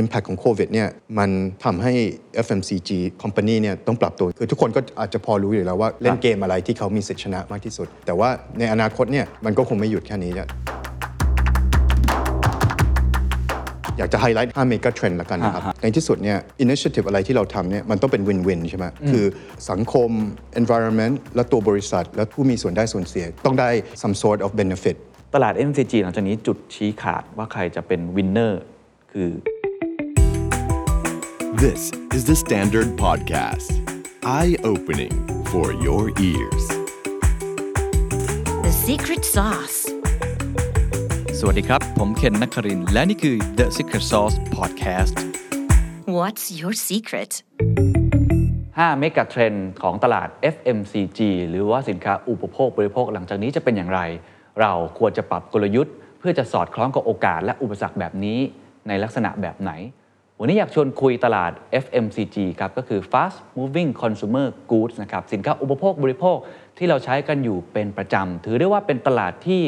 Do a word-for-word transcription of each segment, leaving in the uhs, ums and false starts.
impact ของโควิดเนี่ยมันทำให้ เอฟ เอ็ม ซี จี company เนี่ยต้องปรับตัวคือทุกคนก็อาจจะพอรู้อยู่แล้วว่าเล่นเกมอะไรที่เขามีสิทธิชนะมากที่สุดแต่ว่าในอนาคตเนี่ยมันก็คงไม่หยุดแค่นี้แหละอยากจะไฮไลท์ห้า mega trend ละกันนะครับในที่สุดเนี่ย initiative อะไรที่เราทำเนี่ยมันต้องเป็น win win ใช่ไหมคือสังคม environment และตัวบริษัทและผู้มีส่วนได้ส่วนเสียต้องได้ some sort of benefit ตลาด เอฟ เอ็ม ซี จี หลังจากนี้จุดชี้ขาดว่าใครจะเป็น winner คือ This is the Standard Podcast Eye Opening for your ears The Secret Sauceสวัสดีครับผมเคนนักครินทร์และนี่คือ The Secret Sauce Podcast What's your secret ห้า Mega Trend ของตลาด เอฟ เอ็ม ซี จี หรือว่าสินค้าอุปโภคบริโภคหลังจากนี้จะเป็นอย่างไรเราควรจะปรับกลยุทธ์เพื่อจะสอดคล้องกับโอกาสและอุปสรรคแบบนี้ในลักษณะแบบไหนวันนี้อยากชวนคุยตลาด เอฟ เอ็ม ซี จี ครับก็คือ Fast Moving Consumer Goods นะครับสินค้าอุปโภคบริโภคที่เราใช้กันอยู่เป็นประจำถือได้ว่าเป็นตลาดที่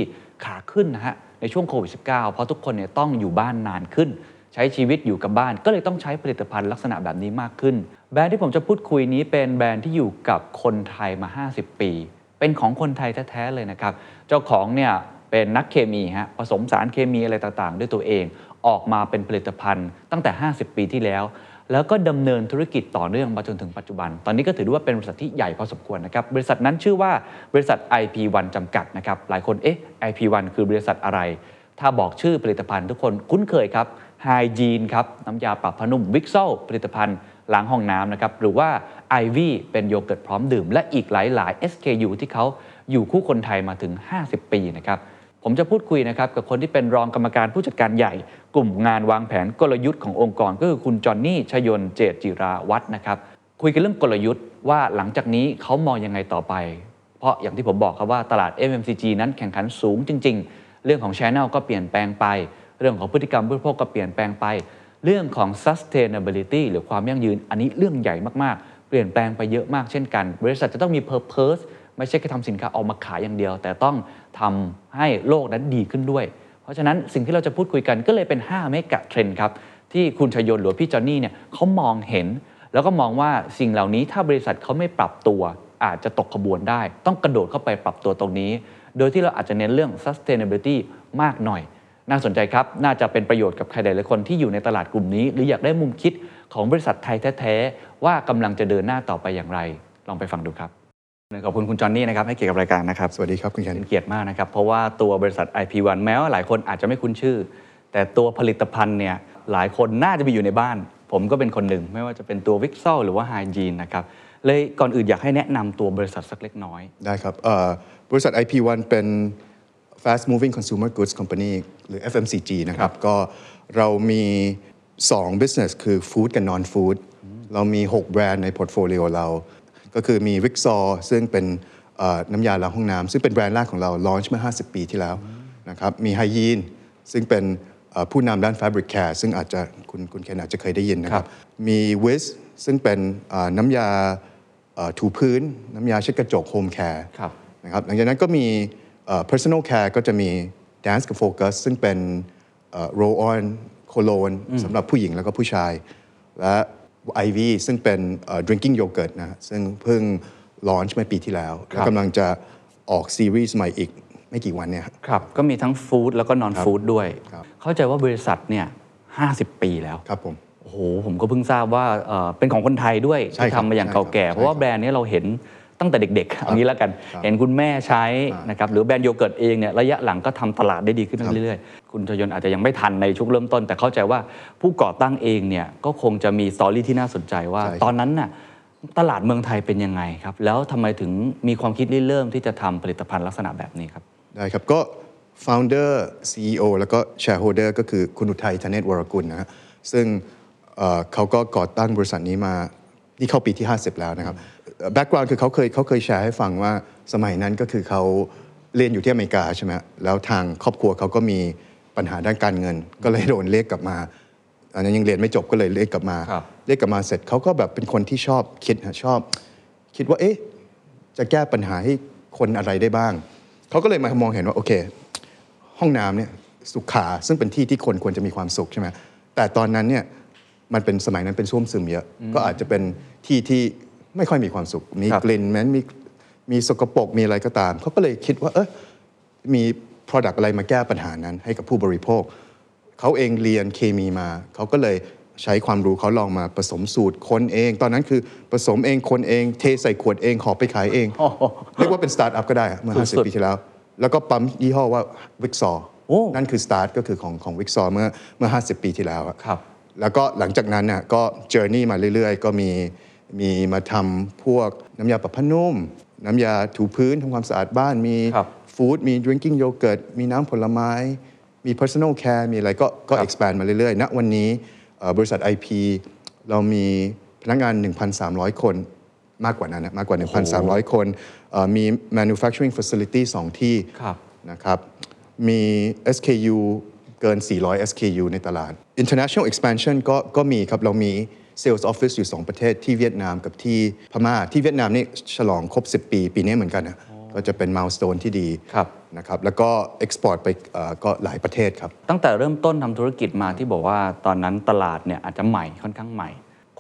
ขาขึ้นนะฮะในช่วงโควิด สิบเก้า เพราะทุกคนเนี่ยต้องอยู่บ้านนานขึ้นใช้ชีวิตอยู่กับบ้านก็เลยต้องใช้ผลิตภัณฑ์ลักษณะแบบนี้มากขึ้นแบรนด์ที่ผมจะพูดคุยนี้เป็นแบรนด์ที่อยู่กับคนไทยมาห้าสิบปีเป็นของคนไทยแท้ๆเลยนะครับเจ้าของเนี่ยเป็นนักเคมีฮะผสมสารเคมีอะไรต่างๆด้วยตัวเองออกมาเป็นผลิตภัณฑ์ตั้งแต่ห้าสิบปีที่แล้วแล้วก็ดำเนินธุรกิจต่อเนื่องมาจนถึงปัจจุบันตอนนี้ก็ถือว่าเป็นบริษัทที่ใหญ่พอสมควรนะครับบริษัทนั้นชื่อว่าบริษัท ไอ พี วัน จำกัดนะครับหลายคนเอ๊ะ ไอ พี วัน คือบริษัทอะไรถ้าบอกชื่อผลิตภัณฑ์ทุกคนคุ้นเคยครับ Hygiene ครับน้ำยาปรับผ้านุ่ม Vixol ผลิตภัณฑ์ล้างห้องน้ำนะครับหรือว่า ไอ วี เป็นโยเกิร์ตพร้อมดื่มและอีกหลายๆ เอส เค ยู ที่เขาอยู่คู่คนไทยมาถึงห้าสิบปีนะครับผมจะพูดคุยนะครับกับคนที่เป็นรองกรรมการผู้จัดการใหญ่กลุ่มงานวางแผนกลยุทธ์ขององค์กรก็คือคุณจอนนี่ชยนต์เจตจิราวัฒน์นะครับคุยกันเรื่องกลยุทธ์ว่าหลังจากนี้เขามองยังไงต่อไปเพราะอย่างที่ผมบอกครับว่าตลาด เอฟ เอ็ม ซี จี นั้นแข่งขันสูงจริงๆเรื่องของ Channel ก็เปลี่ยนแปลงไปเรื่องของพฤติกรรมผู้บริโภคก็เปลี่ยนแปลงไปเรื่องของ sustainability หรือความยั่งยืนอันนี้เรื่องใหญ่มากๆเปลี่ยนแปลงไปเยอะมากเช่นกันบริษัทจะต้องมี purposeไม่ใช่แค่ทำสินค้าออกมาขายอย่างเดียวแต่ต้องทำให้โลกนั้นดีขึ้นด้วยเพราะฉะนั้นสิ่งที่เราจะพูดคุยกันก็เลยเป็นห้า Mega Trend ครับที่คุณชยนต์หรือพี่จอนนี่เนี่ยเขามองเห็นแล้วก็มองว่าสิ่งเหล่านี้ถ้าบริษัทเขาไม่ปรับตัวอาจจะตกขบวนได้ต้องกระโดดเข้าไปปรับตัวตรงนี้โดยที่เราอาจจะเน้นเรื่อง sustainability มากหน่อยน่าสนใจครับน่าจะเป็นประโยชน์กับใครหลายๆคนที่อยู่ในตลาดกลุ่มนี้หรืออยากได้มุมคิดของบริษัทไทยแท้ๆว่ากำลังจะเดินหน้าต่อไปอย่างไรลองไปฟังดูครับขอบคุณคุณจอนนี่นะครับให้เกียรติกับรายการนะครับสวัสดีครับคุณจอนนี่เป็นเกียรติมากนะครับเพราะว่าตัวบริษัท ไอ พี วัน แม้ว่าหลายคนอาจจะไม่คุ้นชื่อแต่ตัวผลิตภัณฑ์เนี่ยหลายคนน่าจะมีอยู่ในบ้านผมก็เป็นคนหนึ่งไม่ว่าจะเป็นตัว Vixol หรือว่า Hygiene นะครับเลยก่อนอื่นอยากให้แนะนำตัวบริษัทสักเล็กน้อยได้ครับเอ่อบริษัท ไอ พี วัน เป็น Fast Moving Consumer Goods Company หรือ เอฟ เอ็ม ซี จี นะครับก็เรามีสอง business คือ Food กับ Non Food เรามีหกแบรนด์ในพอร์ตโฟลิโอเราก็คือมี Vixol ซึ่งเป็นน้ำยาล้างห้องน้ำซึ่งเป็นแบรนด์แรกของเราลอนช์เมื่อห้าสิบปีที่แล้วนะครับมี Hygiene ซึ่งเป็นผู้นำด้าน Fabric Care ซึ่งอาจจะคุณคุณเคนอาจจะเคยได้ยินนะครับมี Whisk ซึ่งเป็นน้ำยาถูพื้นน้ำยาเช็ดกระจก Home Care นะครับหลังจากนั้นก็มี Personal Care ก็จะมี Dance กับ Focus ซึ่งเป็น Roll On Cologne สำหรับผู้หญิงแล้วก็ผู้ชายและไอ วี ซึ่งเป็น uh, drinking yogurt นะซึ่งเพิ่งลอนช์เมื่อปีที่แล้วและกำลังจะออกซีรีส์ใหม่อีกไม่กี่วันเนี่ยครับก็มีทั้งฟู้ดแล้วก็นอนฟู้ดด้วยเข้าใจว่าบริษัทเนี่ยห้าสิบปีแล้วครับผมโอ้โหผมก็เพิ่งทราบว่าเอ่อเป็นของคนไทยด้วยที่ทำมาอย่างเก่าแก่เพราะว่าแบรนด์นี้เราเห็นตั้งแต่เด็กๆเอางี้แล้วกันเห็นคุณแม่ใช้นะครับหรือแบรนด์โยเกิร์ตเองเนี่ยระยะหลังก็ทำตลาดได้ดีขึ้นเรื่อยๆคุณชยนต์อาจจะยังไม่ทันในช่วงเริ่มต้นแต่เข้าใจว่าผู้ก่อตั้งเองเนี่ยก็คงจะมีสตอรี่ที่น่าสนใจว่าตอนนั้นน่ะตลาดเมืองไทยเป็นยังไงครับแล้วทำไมถึงมีความคิดเริ่มที่จะทำผลิตภัณฑ์ลักษณะแบบนี้ครับได้ครับก็ founder ซี อี โอ แล้วก็ shareholder ก็คือคุณอุทัยธเนศวรกุลนะฮะซึ่งเขาก็ก่อตั้งบริษัทนี้มานี่เข้าปีที่ห้าสิบแล้วนะครับแบ็กกราวด์คือเขาเคยเขาเคยแชร์ให้ฟังว่าสมัยนั้นก็คือเขาเรียนอยู่ที่อเมริกาใช่ไหมแล้วทางครอบครัวเขาก็มีปัญหาด้านการเงินก็เลยโดนเรียกกลับมาอันนั้นยังเรียนไม่จบก็เลยเรียกกลับมาเรียกกลับมาเสร็จเขาก็แบบเป็นคนที่ชอบคิดชอบคิดว่าเอ๊ะจะแก้ปัญหาให้คนอะไรได้บ้างเขาก็เลยมามองเห็นว่าโอเคห้องน้ำเนี่ยสุขาซึ่งเป็นที่ที่คนควรจะมีความสุขใช่ไหมแต่ตอนนั้นเนี่ย มันเป็นสมัยนั้นเป็นส้วมซึมเยอะก็อาจจะเป็นที่ที่ไม่ค่อยมีความสุขมีกลิ่นแม้มีมีสกปรกมีอะไรก็ตามเขาก็เลยคิดว่าเออมี product อะไรมาแก้ปัญหานั้นให้กับผู้บริโภคเขาเองเรียนเคมีมาเขาก็เลยใช้ความรู้เขาลองมาผสมสูตรคนเองตอนนั้นคือผสมเองคนเองเทใส่ขวดเองหอบไปขายเองเรียกว่าเป็นสตาร์ทอัพก็ได้เมื่อห้าสิบปีที่แล้วแล้วก็ปั๊มยี่ห้อว่า Vixol นั่นคือสตาร์ทก็คือของของ Vixol เมื่อเมื่อห้าสิบปีที่แล้วครับแล้วก็หลังจากนั้นน่ะก็เจอร์นี่มาเรื่อยๆก็มีมีมาทำพวกน้ำยาปรับผ้านุ่มน้ำยาถูพื้นทำความสะอาดบ้านมีฟู้ดมีดริงกิ้งโยเกิร์ตมีน้ำผลไม้มี personal care มีอะไรก็ก็ expand มาเรื่อยๆณวันนี้บริษัท ไอ พี เรามีพนักงาน หนึ่งพันสามร้อย คนมากกว่านั้นนะมากกว่า หนึ่งพันสามร้อย คนมี manufacturing facility สอง ที่นะครับมี เอส เค ยู เกิน สี่ร้อย เอส เค ยู ในตลาด international expansion ก็ก็มีครับเรามีเซลส์ออฟฟิศอยู่สองประเทศที่เวียดนามกับที่พม่าที่เวียดนามนี่ฉลองครบสิบปีปีนี้เหมือนกันนะก็จะเป็นมายสโตนที่ดีนะครับแล้วก็เอ็กซ์พอร์ตไปก็หลายประเทศครับตั้งแต่เริ่มต้นทำธุรกิจมาที่บอกว่าตอนนั้นตลาดเนี่ยอาจจะใหม่ค่อนข้างใหม่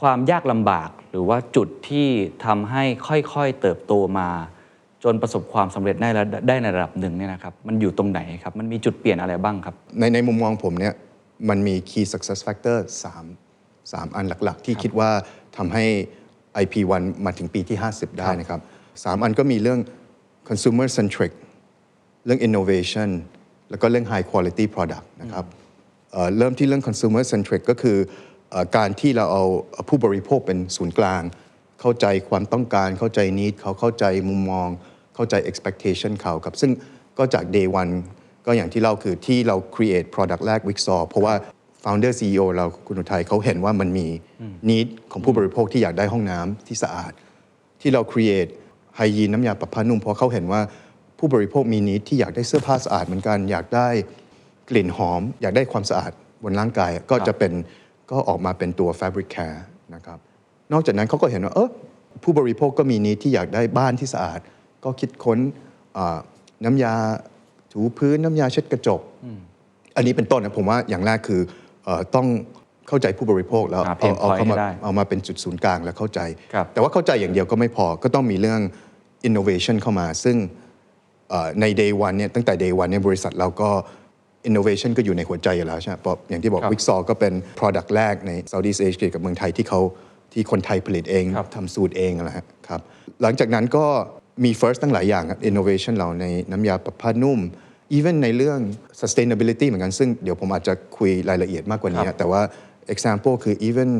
ความยากลำบากหรือว่าจุดที่ทำให้ค่อยๆเติบโตมาจนประสบความสำเร็จได้ได้ในระดับหนึ่งเนี่ยนะครับมันอยู่ตรงไหนครับมันมีจุดเปลี่ยนอะไรบ้างครับในในมุมมองผมเนี่ยมันมี key success factor สามสามอันหลักๆที่คิดว่าทำให้ ไอ พี วัน มาถึงปีที่ห้าสิบได้นะครับสามอันก็มีเรื่อง consumer centric เรื่อง innovation แล้วก็เรื่อง high quality product นะครับเริ่มที่เรื่อง consumer centric ก็คือการที่เราเอาผู้บริโภคเป็นศูนย์กลางเข้าใจความต้องการเข้าใจ need เขาเข้าใจมุมมองเข้าใจ expectation เขาครับซึ่งก็จาก day one ก็อย่างที่เล่าคือที่เรา create product แรก Vixol เพราะว่าfounder ซี อี โอ เราคุณอุทัยเขาเห็นว่ามันมี need ของผู้บริโภคที่อยากได้ห้องน้ำที่สะอาดที่เรา create Hygiene น้ำยาปรับผ้านุ่มเพราะเขาเห็นว่าผู้บริโภคมี need ที่อยากได้เสื้อผ้าสะอาดเหมือนกันอยากได้กลิ่นหอมอยากได้ความสะอาดบนร่างกายก็จะเป็นก็ออกมาเป็นตัว Fabric Care นะครับนอกจากนั้นเขาก็เห็นว่าเออผู้บริโภคก็มี need ที่อยากได้บ้านที่สะอาดก็คิดค้นน้ำยาถูพื้นน้ำยาเช็ดกระจกอันนี้เป็นต้นนะผมว่าอย่างแรกคือต้องเข้าใจผู้บริโภคแล้วเอาเอาเข้ามาเอามาเป็นจุดศูนย์กลางแล้วเข้าใจแต่ว่าเข้าใจอย่างเดียวก็ไม่พอก็ต้องมีเรื่อง innovation เข้ามาซึ่งใน day one เนี่ยตั้งแต่ day one เนี่ยบริษัทเราก็ innovation ก็อยู่ในหัวใจอยู่แล้วใช่ไหมเพราะอย่างที่บอก Vixol ก็เป็น product แรกใน Southeast Asia กับเมืองไทยที่เขาที่คนไทยผลิตเองทำสูตรเองอะไรครับหลังจากนั้นก็มี first ตั้งหลายอย่าง innovation เราในน้ำยาปรับผ้านุ่มeven ในเรื่อง sustainability เหมือนกันซึ่งเดี๋ยวผมอาจจะคุยรายละเอียดมากกว่านี้แต่ว่า example คือ even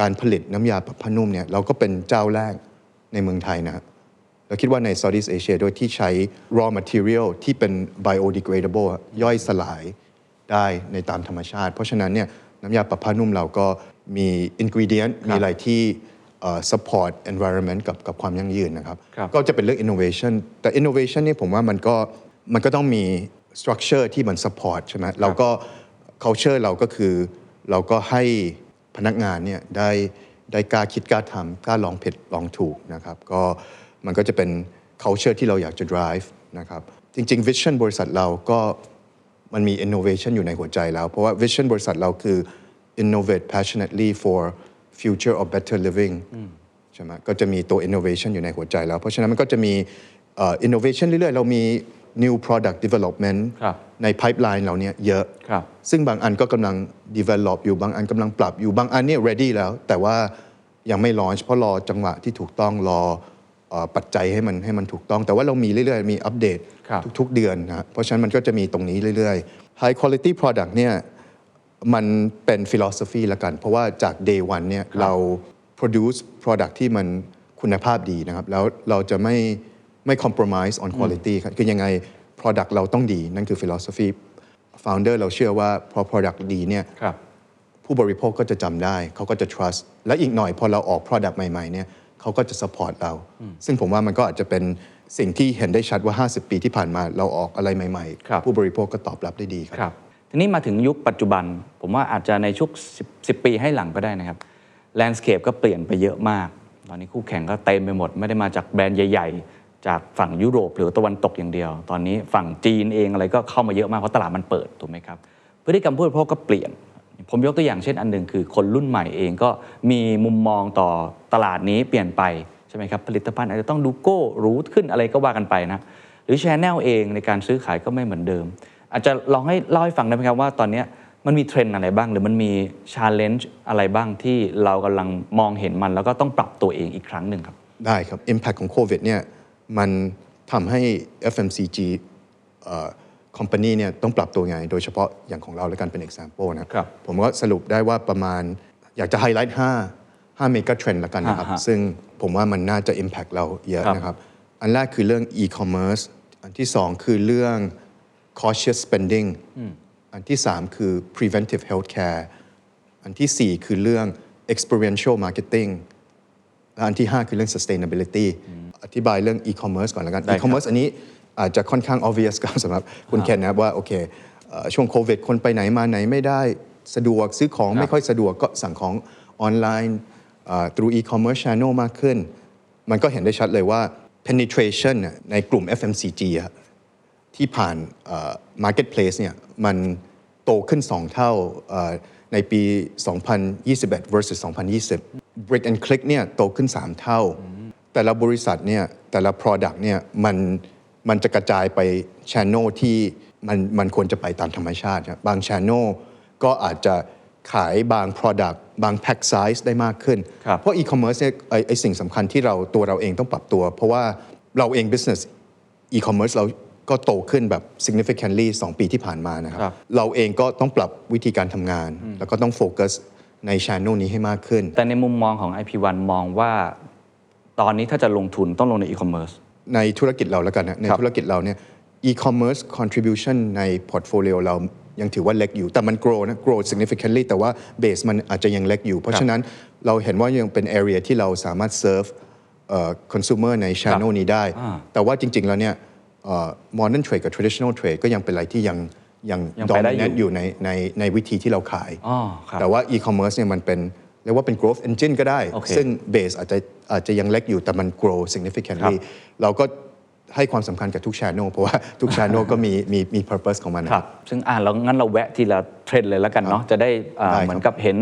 การผลิตน้ำยาปรับผ้านุ่มเนี่ยเราก็เป็นเจ้าแรกในเมืองไทยนะเราคิดว่าใน Southeast Asia โดยที่ใช้ raw material ที่เป็น biodegradable ย่อยสลายได้ในตามธรรมชาติเพราะฉะนั้นเนี่ยน้ำยาปรับผ้านุ่มเราก็มี ingredient มีอะไรที่ support environment กับกับความยั่งยืนนะครับก็จะเป็นเรื่อง innovation แต่ innovation นี่ผมว่ามันก็มันก็ต้องมี structure ที่มัน support ใช่ไหมเราก็ culture เราก็คือเราก็ให้พนักงานเนี่ยได้ได้กล้าคิดกล้าทำกล้าลองผิดลองถูกนะครับก็มันก็จะเป็น culture ที่เราอยากจะ drive นะครับจริงๆ vision บริษัทเราก็มันมี innovation อยู่ในหัวใจแล้วเพราะว่า vision บริษัทเราคือ innovate passionately for future of better living ใช่ไหมก็จะมีตัว innovation อยู่ในหัวใจแล้วเพราะฉะนั้นมันก็จะมี innovation เรื่อยๆเรามีnew product development ใน pipeline เราเนี่ยเยอะซึ่งบางอันก็กำลัง develop อยู่บางอันกำลังปรับอยู่บางอันเนี่ย ready แล้วแต่ว่ายังไม่ launch เพราะรอจังหวะที่ถูกต้องรอปัจจัยให้มันให้มันถูกต้องแต่ว่าเรามีเรื่อยๆมีอัปเดตทุกๆเดือนนะเพราะฉะนั้นมันก็จะมีตรงนี้เรื่อยๆ high quality product เนี่ยมันเป็น philosophy ละกันเพราะว่าจาก day one เนี่ยเรา produce product ที่มันคุณภาพดีนะครับแล้วเราจะไม่ไม่ compromise on quality ครับคือยังไง product เราต้องดีนั่นคือ philosophy founder เราเชื่อว่าพอ product ดีเนี่ยผู้บริโภคก็จะจำได้เขาก็จะ trust และอีกหน่อยพอเราออก product ใหม่ๆเนี่ยเขาก็จะ support เราซึ่งผมว่ามันก็อาจจะเป็นสิ่งที่เห็นได้ชัดว่าห้าสิบปีที่ผ่านมาเราออกอะไรใหม่ๆผู้บริโภคก็ตอบรับได้ดีครับทีนี้มาถึงยุคปัจจุบันผมว่าอาจจะในช่วงสิบปีให้หลังก็ได้นะครับ landscape ก็เปลี่ยนไปเยอะมากตอนนี้คู่แข่งก็เต็มไปหมดไม่ได้มาจากแบรนด์ใหญ่จากฝั่งยุโรปหรือตะวันตกอย่างเดียวตอนนี้ฝั่งจีนเองอะไรก็เข้ามาเยอะมากเพราะตลาดมันเปิดถูกไหมครับพฤติกรรมผู้บริโภคก็เปลี่ยน ผมยกตัวอย่างเช่นอันหนึ่งคือคนรุ่นใหม่เองก็มีมุมมองต่อตลาดนี้เปลี่ยนไปใช่ไหมครับผลิตภัณฑ์อาจจะต้องดูโก้รู้ขึ้นอะไรก็ว่ากันไปนะหรือ Channel เองในการซื้อขายก็ไม่เหมือนเดิมอาจจะลองให้เล่าให้ฟังได้ไหมครับว่าตอนนี้มันมีเทรนด์อะไรบ้างหรือมันมี challenge อะไรบ้างที่เรากำลังมองเห็นมันแล้วก็ต้องปรับตัวเองอีกครั้งหนึ่งครับได้ครับ impact ของโควิดเนี่ยมันทำให้ เอฟ เอ็ม ซี จี เอ่อ company เนี่ยต้องปรับตัวไงโดยเฉพาะอย่างของเราแล้วกันเป็น example นะครับผมก็สรุปได้ว่าประมาณอยากจะไฮไลท์ห้า ห้า mega trend ละกันนะครับซึ่งผมว่ามันน่าจะ impact เราเยอะนะครับอันแรกคือเรื่อง e-commerce อันที่สองคือเรื่อง cautious spending อันที่สามคือ preventive healthcare อันที่สี่คือเรื่อง experiential marketing และอันที่ห้าคือเรื่อง sustainability อธิบายเรื่อง e-commerce ก่อนแล้วกัน e-commerce อันนี้อาจจะค่อนข้าง obvious ครับสำหรับคุณเคนนะครับว่าโอเคช่วงโควิดคนไปไหนมาไหนไม่ได้สะดวกซื้อของไม่ค่อยสะดวกก็สั่งของออนไลน์ through e-commerce channel มากขึ้นมันก็เห็นได้ชัดเลยว่า penetration ในกลุ่ม เอฟ เอ็ม ซี จี ที่ผ่าน marketplace เนี่ยมันโตขึ้นสองเท่าในปีสองพันยี่สิบเอ็ด versus สองพันยี่สิบ Brick and Click เนี่ยโตขึ้นสามเท่าแต่ละบริษัทเนี่ยแต่ละ product เนี่ยมันมันจะกระจายไป channel ที่มันมันควรจะไปตามธรรมชาติบาง channel ก็อาจจะขายบาง product บาง pack size ได้มากขึ้นเพราะ e-commerce เนี่ยไอไอสิ่งสำคัญที่เราตัวเราเองต้องปรับตัวเพราะว่าเราเอง business e-commerce เราก็โตขึ้นแบบ significantly สองปีที่ผ่านมานะครับเราเองก็ต้องปรับวิธีการทำงานแล้วก็ต้องโฟกัสใน channel นี้ให้มากขึ้นแต่ในมุมมองของ ไอ พี วัน มองว่าตอนนี้ถ้าจะลงทุนต้องลงใน e-commerce ในธุรกิจเราแล้วกันนะในธุรกิจเราเนี่ย e-commerce contribution ใน portfolio เรายังถือว่าเล็กอยู่แต่มัน grow นะ grow significantly แต่ว่า base มันอาจจะยังเล็กอยู่เพราะฉะนั้นเราเห็นว่ายังเป็น area ที่เราสามารถ serve consumer ใน channel นี้ได้แต่ว่าจริงๆแล้วเนี่ยmodern trade กับ traditional trade ก็ยังเป็นอะไรที่ยังยัง dominant อยู่ในในในวิธีที่เราขายแต่ว่า e-commerce เนี่ยมันเป็นเรียกว่าเป็น growth engine ก็ได้ okay. ซึ่ง base อาจจะอาจจะยังเล็กอยู่แต่มัน grow significantly เราก็ให้ความสำคัญกับทุก channel เพราะว่าทุก channel ก็มีมีมี purpose ของมันครับซึ่งอ่ะแล้วงั้นเราแวะทีละ trend เลยแล้วกันเนาะจะได้เหมือนกับเห็น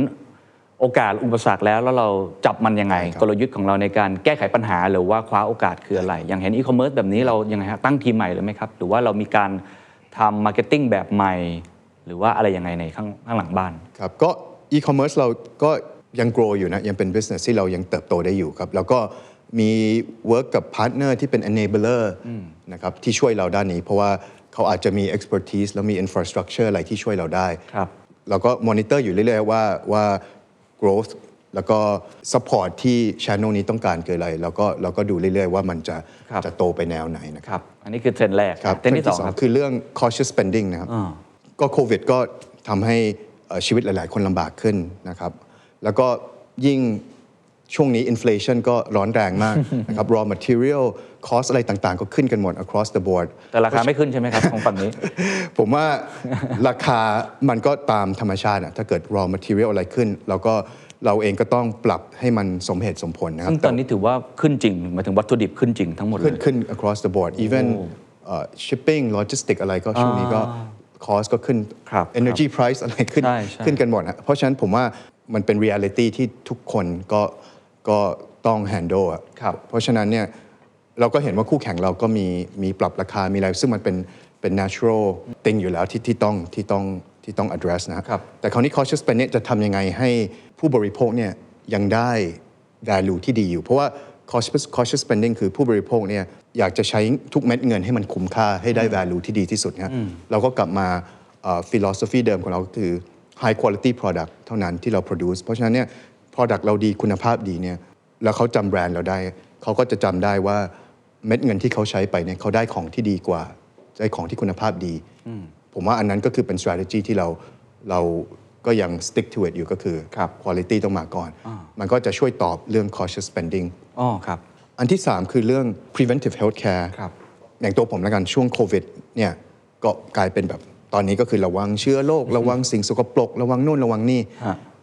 โอกาสอุปสรรคแล้วแล้วเราจับมันยังไงกลยุทธ์ของเราในการแก้ไขปัญหาหรือว่าคว้าโอกาสคืออะไรอย่างเห็นอีคอมเมิร์ซแบบนี้เรายังไงฮะตั้งทีมใหม่เลยไหมครับหรือว่าเรามีการทำมาร์เก็ตติ้งแบบใหม่หรือว่าอะไรยังไงในข้างข้างหลังบ้านครับก็อีคอมเมิร์ซเราก็ยัง grow อยู่นะยังเป็น business ที่เรายังเติบโตได้อยู่ครับแล้วก็มี work กับ partner ที่เป็น enabler นะครับที่ช่วยเราด้านนี้เพราะว่าเขาอาจจะมี expertise แล้วมี infrastructure อะไรที่ช่วยเราได้ครับเราก็ monitor อยู่เรื่อยๆว่าว่าgrowth แล้วก็ support ที่ channel นี้ต้องการเกิดอะไรแล้วก็เราก็ดูเรื่อยๆว่ามันจะจะโตไปแนวไหนนะครับอันนี้คือเทรนด์แรกเทรนด์ที่สองคือเรื่อง cautious spending นะครับก็โควิดก็ทำให้ชีวิตหลายๆคนลำบากขึ้นนะครับแล้วก็ยิ่งช่วงนี้ inflation ก็ร้อนแรงมากนะครับ raw material cost อะไรต่างๆก็ขึ้นกันหมด across the board แต่ราคาไม่ขึ้นใช่ไหมครับของฝั่งนี้ ผมว่าราคามันก็ตามธรรมชาติอะถ้าเกิด raw material อะไรขึ้นเราก็เราเองก็ต้องปรับให้มันสมเหตุสมผลนะครับซึ่งตอนนี้ถือว่าขึ้นจริงหมายถึงวัตถุดิบขึ้นจริงทั้งหมดเลยขึ้น across the board even uh, shipping logistics อะไรก็ช่วงนี้ก็ cost ก็ขึ้น energy price อะไรขึ้นขึ้นกันหมดนะเพราะฉะนั้นผมว่ามันเป็น reality ที่ทุกคนก็ก็ต้อง handle อ่ะเพราะฉะนั้นเนี่ยเราก็เห็นว่าคู่แข่งเราก็มีมีปรับราคามีอะไรซึ่งมันเป็นเป็น natural thing อยู่แล้วที่ที่ต้องที่ต้องที่ต้อง address นะครับแต่คราวนี้ cautious spend เนี่ยจะทำยังไงให้ผู้บริโภคเนี่ยยังได้ value ที่ดีอยู่เพราะว่า cautious cautious spending คือผู้บริโภคเนี่ยอยากจะใช้ทุกเม็ดเงินให้มันคุ้มค่าให้ได้ value ที่ดีที่สุดนะเราก็กลับมา philosophy เดิมของเราก็คือ high quality product เท่านั้นที่เรา produce เพราะฉะนั้นเนี่ยproduct เราดีคุณภาพดีเนี่ยแล้วเขาจำแบรนด์เราได้เขาก็จะจำได้ว่าเม็ดเงินที่เขาใช้ไปเนี่ยเขาได้ของที่ดีกว่าได้ของที่คุณภาพดีผมว่าอันนั้นก็คือเป็น strategy ที่เราเราก็ยัง stick to it อยู่ก็คือ quality ต้องมาก่อนมันก็จะช่วยตอบเรื่อง cautious spending อ๋อครับอันที่สามคือเรื่อง preventive healthcare ครับอย่างตัวผมแล้วกันช่วงโควิดเนี่ยก็กลายเป็นแบบตอนนี้ก็คือระวังเชื้อโรคระวังสิ่งสกปรกระวังนู่นระวังนี่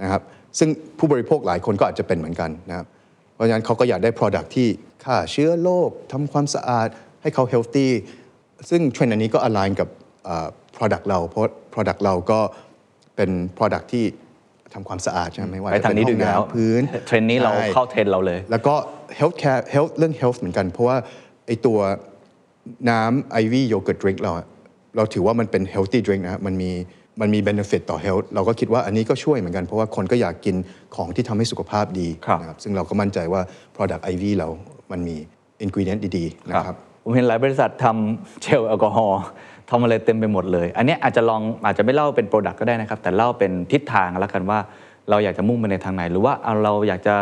นะครับซึ่งผู้บริโภคหลายคนก็อาจจะเป็นเหมือนกันนะครับเพราะฉะนั้นเขาก็อยากได้ product ที่ฆ่าเชื้อโรคทำความสะอาดให้เขา healthy ซึ่งเทรนด์อันนี้ก็ align กับ product เราเพราะ product เราก็เป็น product ที่ ทำความสะอาดใช่ไหมว่าจะเป็นห้องน้ำพื้นเทรนนี้เราเข้าเทรนเราเลยแล้วก็ health care health เรื่อง health เหมือนกันเพราะว่าไอตัวน้ำ ไอ วี yogurt drink เราเราถือว่ามันเป็น healthy drink นะมันมีมันมี benefit ต่อ health เราก็คิดว่าอันนี้ก็ช่วยเหมือนกันเพราะว่าคนก็อยากกินของที่ทำให้สุขภาพดีนะครับซึ่งเราก็มั่นใจว่า product ไอ วี เรามันมี ingredient ดีๆนะครับผมเห็นหลายบริษัททำเจลแอลกอฮอล์ทำอะไรเต็มไปหมดเลยอันนี้อาจจะลองอาจจะไม่เล่าเป็น product ก็ได้นะครับแต่เล่าเป็นทิศทางแล้วกันว่าเราอยากจะมุ่งไปในทางไหนหรือว่าเราอยากจะ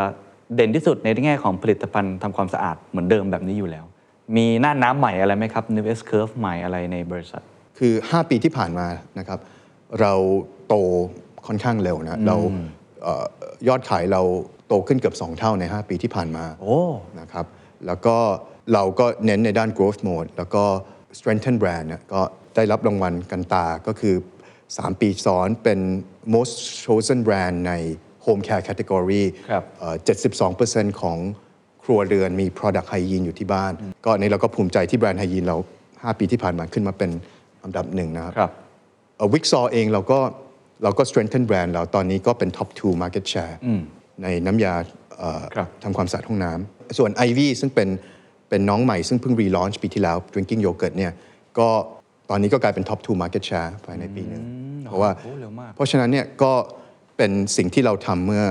เด่นที่สุดในแง่ของผลิตภัณฑ์ทำความสะอาดเหมือนเดิมแบบนี้อยู่แล้วมีหน้าน้ำใหม่อะไรไหมครับ New S Curve ใหม่อะไรในบริษัทคือห้าปีที่ผ่านมานะครับเราโตค่อนข้างเร็วนะเราเอ่อยอดขายเราโตขึ้นเกือบสองเท่าในห้าปีที่ผ่านมาโอ้นะครับแล้วก็เราก็เน้นในด้าน growth mode แล้วก็ strengthen brand นะก็ได้รับรางวัลกันตาก็คือสามปีซ้อนเป็น most chosen brand ใน home care category เอ่อ เจ็ดสิบสองเปอร์เซ็นต์ ของครัวเรือนมี product hygiene อยู่ที่บ้านก็อันนี้เราก็ภูมิใจที่แบรนด์ hygiene เราห้าปีที่ผ่านมาขึ้นมาเป็นอันดับหนึ่งนะครับVixol เองเราก็เราก็ strengthen brand เราตอนนี้ก็เป็น top ทู market share ในน้ำยาทำความสะอาดห้องน้ำส่วน ไอ วี ซึ่งเป็นเป็นน้องใหม่ซึ่งเพิ่ง relaunch ปีที่แล้ว drinking yogurt เนี่ยก็ตอนนี้ก็กลายเป็น top ทู market share ภายในปีนึงเพราะว่าเพราะฉะนั้นเนี่ยก็เป็นสิ่งที่เราทำเมื่อ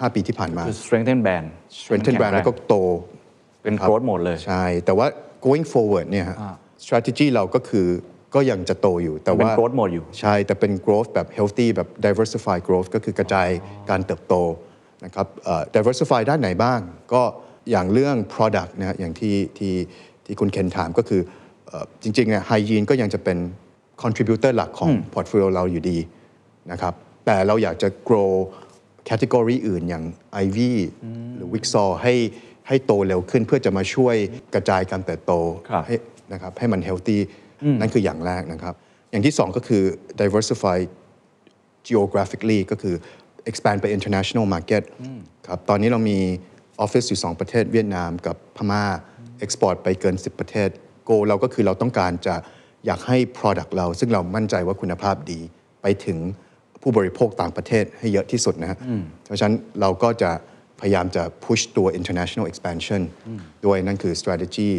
ห้าปีที่ผ่านมา strengthen brand strengthen brand แล้วก็โตเป็น growth หมดเลยใช่แต่ว่า going forward เนี่ย strategy เราก็คือก็ยังจะโตอยู่แต่ว่าเป็น growth mode อยู่ใช่แต่เป็น growth แบบ healthy แบบ diversify growth ก็คือกระจายการเติบโตนะครับ uh, diversify ด้านไหนบ้างก็อย่างเรื่อง product นะอย่างที่ที่ที่คุณเคนถามก็คือ uh, จริงๆเนี่ย hygiene ก็ยังจะเป็น contributor หลักของ portfolio เราอยู่ดีนะครับแต่เราอยากจะ grow category อื่นอย่าง ไอ วี หรือ Vixol ให้ให้โตเร็วขึ้นเพื่อจะมาช่วยกระจายการเติบโตให้นะครับให้มัน healthyนั่นคืออย่างแรกนะครับอย่างที่สองก็คือ diversify geographically ก็คือ expand ไป international market ครับตอนนี้เรามีออฟฟิศอยู่สองประเทศเวียดนามกับพม่า export ไปเกินสิบประเทศ goal เราก็คือเราต้องการจะอยากให้ product เราซึ่งเรามั่นใจว่าคุณภาพดีไปถึงผู้บริโภคต่างประเทศให้เยอะที่สุดนะฮะเพราะฉะนั้นเราก็จะพยายามจะ push ตัว international expansion ด้วยนั่นคือ strategy